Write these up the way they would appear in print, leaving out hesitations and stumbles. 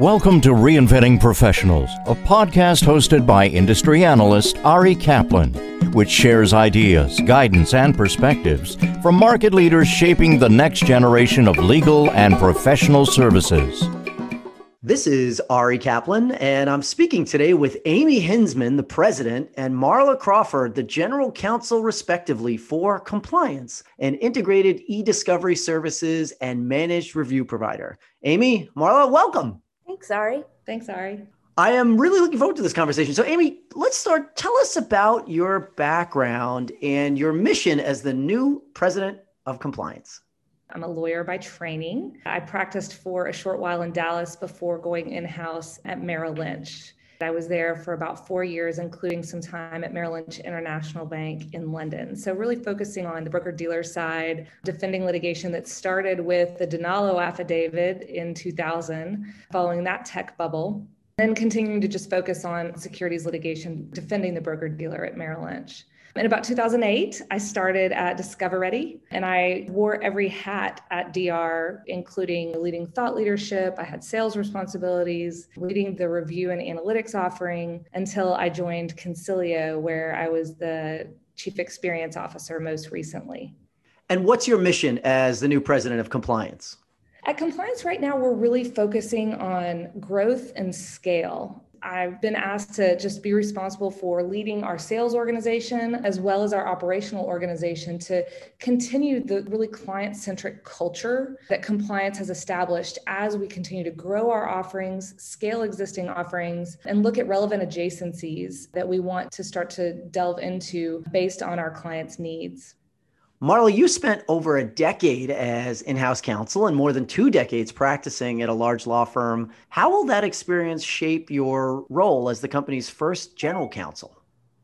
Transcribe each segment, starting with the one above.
Welcome to Reinventing Professionals, a podcast hosted by industry analyst Ari Kaplan, which shares ideas, guidance, and perspectives from market leaders shaping the next generation of legal and professional services. This is Ari Kaplan, and I'm speaking today with Amy Hinzmann, the president, and Marla Crawford, the general counsel, respectively, for Compliance, an integrated e-discovery services and managed review provider. Amy, Marla, welcome. Thanks, Ari. I am really looking forward to this conversation. So, Amy, let's start. Tell us about your background and your mission as the new president of Compliance. I'm a lawyer by training. I practiced for a short while in Dallas before going in-house at Merrill Lynch. I was there for about 4 years, including some time at Merrill Lynch International Bank in London. So really focusing on the broker-dealer side, defending litigation that started with the Danilo affidavit in 2000, following that tech bubble, then continuing to just focus on securities litigation, defending the broker-dealer at Merrill Lynch. In about 2008, I started at DiscoverReady, and I wore every hat at DR, including leading thought leadership. I had sales responsibilities, leading the review and analytics offering, until I joined Consilio, where I was the chief experience officer most recently. And what's your mission as the new president of Compliance? At Compliance right now, we're really focusing on growth and scale. I've been asked to just be responsible for leading our sales organization as well as our operational organization to continue the really client-centric culture that Compliance has established as we continue to grow our offerings, scale existing offerings, and look at relevant adjacencies that we want to start to delve into based on our clients' needs. Marla, you spent over a decade as in-house counsel and more than 2 decades practicing at a large law firm. How will that experience shape your role as the company's first general counsel?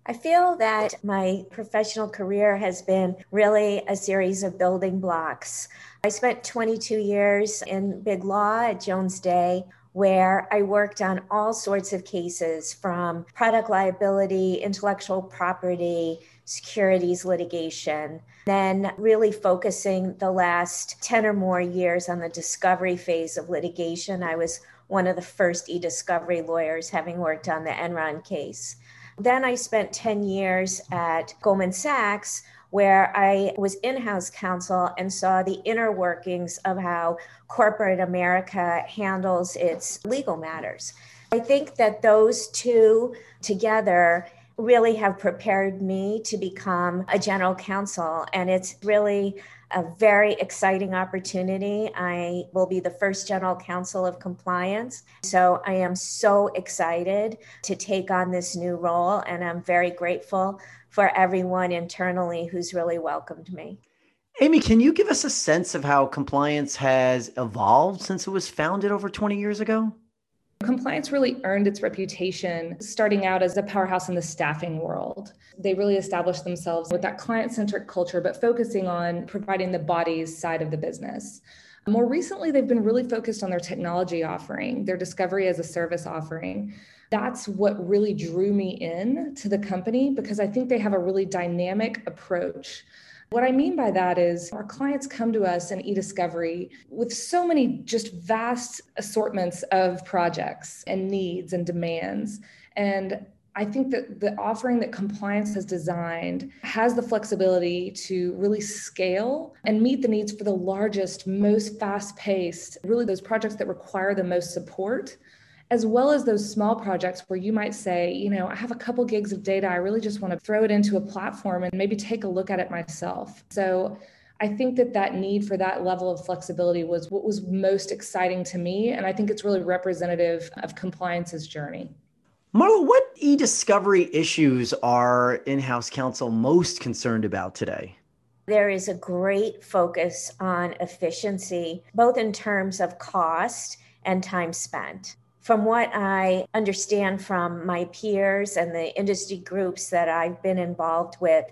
I feel that my professional career has been really a series of building blocks. I spent 22 years in big law at Jones Day, where I worked on all sorts of cases from product liability, intellectual property, securities litigation, then really focusing the last 10 or more years on the discovery phase of litigation. I was one of the first e-discovery lawyers, having worked on the Enron case. Then I spent 10 years at Goldman Sachs, where I was in-house counsel and saw the inner workings of how corporate America handles its legal matters. I think that those two together really have prepared me to become a general counsel. And it's really a very exciting opportunity. I will be the first general counsel of Compliance. So I am so excited to take on this new role. And I'm very grateful for everyone internally who's really welcomed me. Amy, can you give us a sense of how Compliance has evolved since it was founded over 20 years ago? Compliance really earned its reputation starting out as a powerhouse in the staffing world. They really established themselves with that client-centric culture, but focusing on providing the bodies side of the business. More recently, they've been really focused on their technology offering, their discovery as a service offering. That's what really drew me in to the company, because I think they have a really dynamic approach. What I mean by that is our clients come to us in e-discovery with so many just vast assortments of projects and needs and demands. And I think that the offering that Compliance has designed has the flexibility to really scale and meet the needs for the largest, most fast-paced, really those projects that require the most support, as well as those small projects where you might say, you know, I have a couple gigs of data. I really just want to throw it into a platform and maybe take a look at it myself. So I think that that need for that level of flexibility was what was most exciting to me. And I think it's really representative of Compliance's journey. Marla, what e-discovery issues are in-house counsel most concerned about today? There is a great focus on efficiency, both in terms of cost and time spent. From what I understand from my peers and the industry groups that I've been involved with,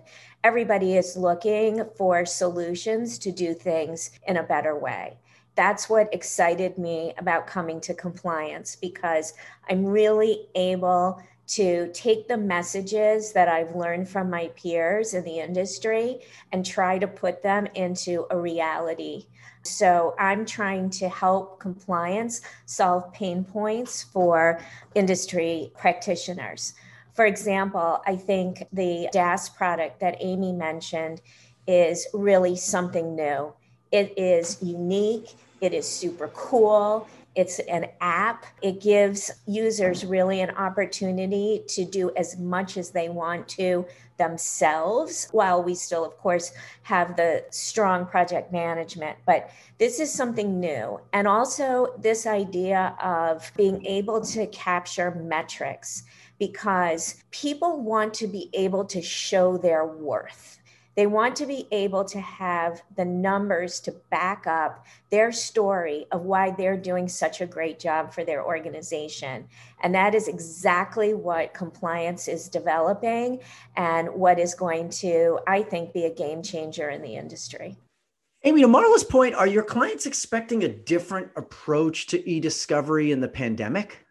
everybody is looking for solutions to do things in a better way. That's what excited me about coming to Compliance, because I'm really able to take the messages that I've learned from my peers in the industry and try to put them into a reality. So I'm trying to help compliance solve pain points for industry practitioners. For example, I think the DAS product that Amy mentioned is really something new. It is unique. It is super cool. It's an app. It gives users really an opportunity to do as much as they want to themselves, while we still, of course, have the strong project management. But this is something new. And also this idea of being able to capture metrics, because people want to be able to show their worth. They want to be able to have the numbers to back up their story of why they're doing such a great job for their organization. And that is exactly what compliance is developing and what is going to, I think, be a game changer in the industry. Amy, to Marla's point, are your clients expecting a different approach to e-discovery in the pandemic?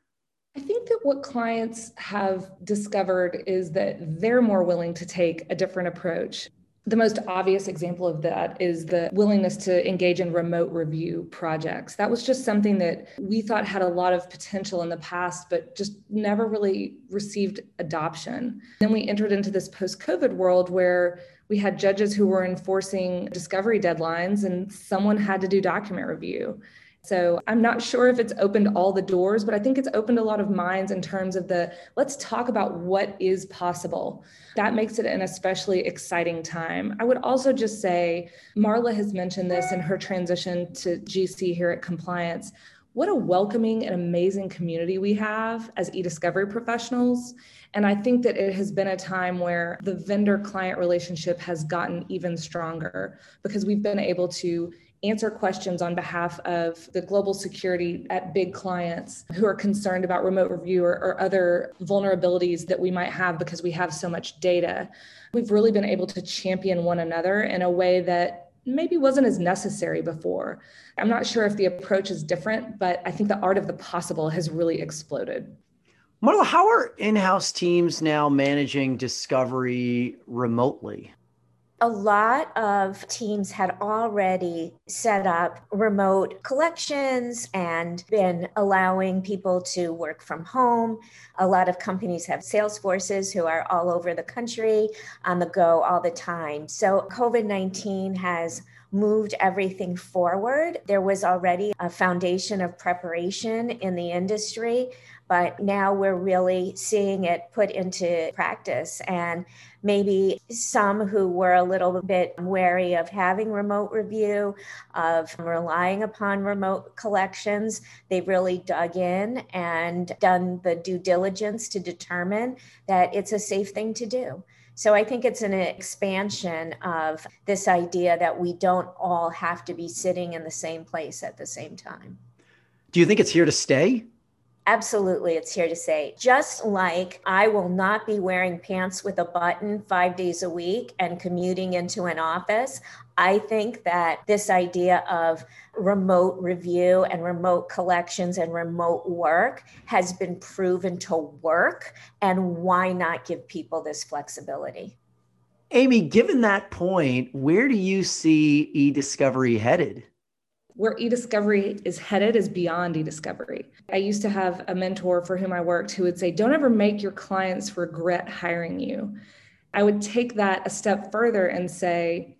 I think that what clients have discovered is that they're more willing to take a different approach. The most obvious example of that is the willingness to engage in remote review projects. That was just something that we thought had a lot of potential in the past, but just never really received adoption. Then we entered into this post-COVID world where we had judges who were enforcing discovery deadlines and someone had to do document review. So I'm not sure if it's opened all the doors, but I think it's opened a lot of minds in terms of the, let's talk about what is possible. That makes it an especially exciting time. I would also just say, Marla has mentioned this in her transition to GC here at Compliance. What a welcoming and amazing community we have as e-discovery professionals. And I think that it has been a time where the vendor-client relationship has gotten even stronger because we've been able to answer questions on behalf of the global security at big clients who are concerned about remote review or other vulnerabilities that we might have because we have so much data. We've really been able to champion one another in a way that maybe wasn't as necessary before. I'm not sure if the approach is different, but I think the art of the possible has really exploded. Marla, how are in-house teams now managing discovery remotely? A lot of teams had already set up remote collections and been allowing people to work from home. A lot of companies have sales forces who are all over the country on the go all the time. So COVID-19 has moved everything forward. There was already a foundation of preparation in the industry, but now we're really seeing it put into practice. And maybe some who were a little bit wary of having remote review, of relying upon remote collections, they've really dug in and done the due diligence to determine that it's a safe thing to do. So I think it's an expansion of this idea that we don't all have to be sitting in the same place at the same time. Do you think it's here to stay? Absolutely, it's here to stay. Just like I will not be wearing pants with a button 5 days a week and commuting into an office, I think that this idea of remote review and remote collections and remote work has been proven to work. And why not give people this flexibility? Amy, given that point, where do you see e-discovery headed? Where e-discovery is headed is beyond e-discovery. I used to have a mentor for whom I worked who would say, don't ever make your clients regret hiring you. I would take that a step further and say,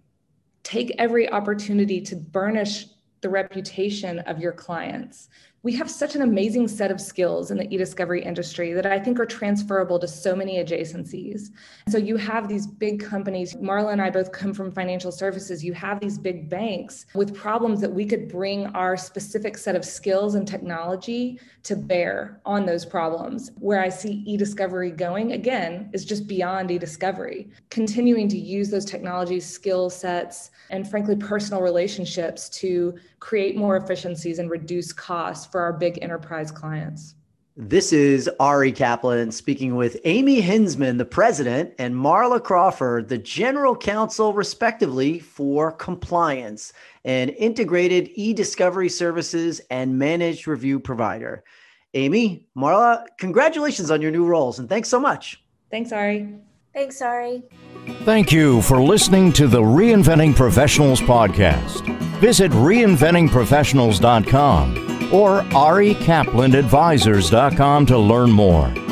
take every opportunity to burnish the reputation of your clients. We have such an amazing set of skills in the e-discovery industry that I think are transferable to so many adjacencies. So you have these big companies. Marla and I both come from financial services. You have these big banks with problems that we could bring our specific set of skills and technology to bear on those problems. Where I see e-discovery going, again, is just beyond e-discovery. Continuing to use those technologies, skill sets, and frankly, personal relationships to create more efficiencies and reduce costs for our big enterprise clients. This is Ari Kaplan speaking with Amy Hinzmann, the president, and Marla Crawford, the general counsel, respectively, for Compliance, an integrated e-discovery services and managed review provider. Amy, Marla, congratulations on your new roles, and thanks so much. Thanks, Ari. Thanks, Ari. Thank you for listening to the Reinventing Professionals podcast. Visit reinventingprofessionals.com or arikaplanadvisors.com to learn more.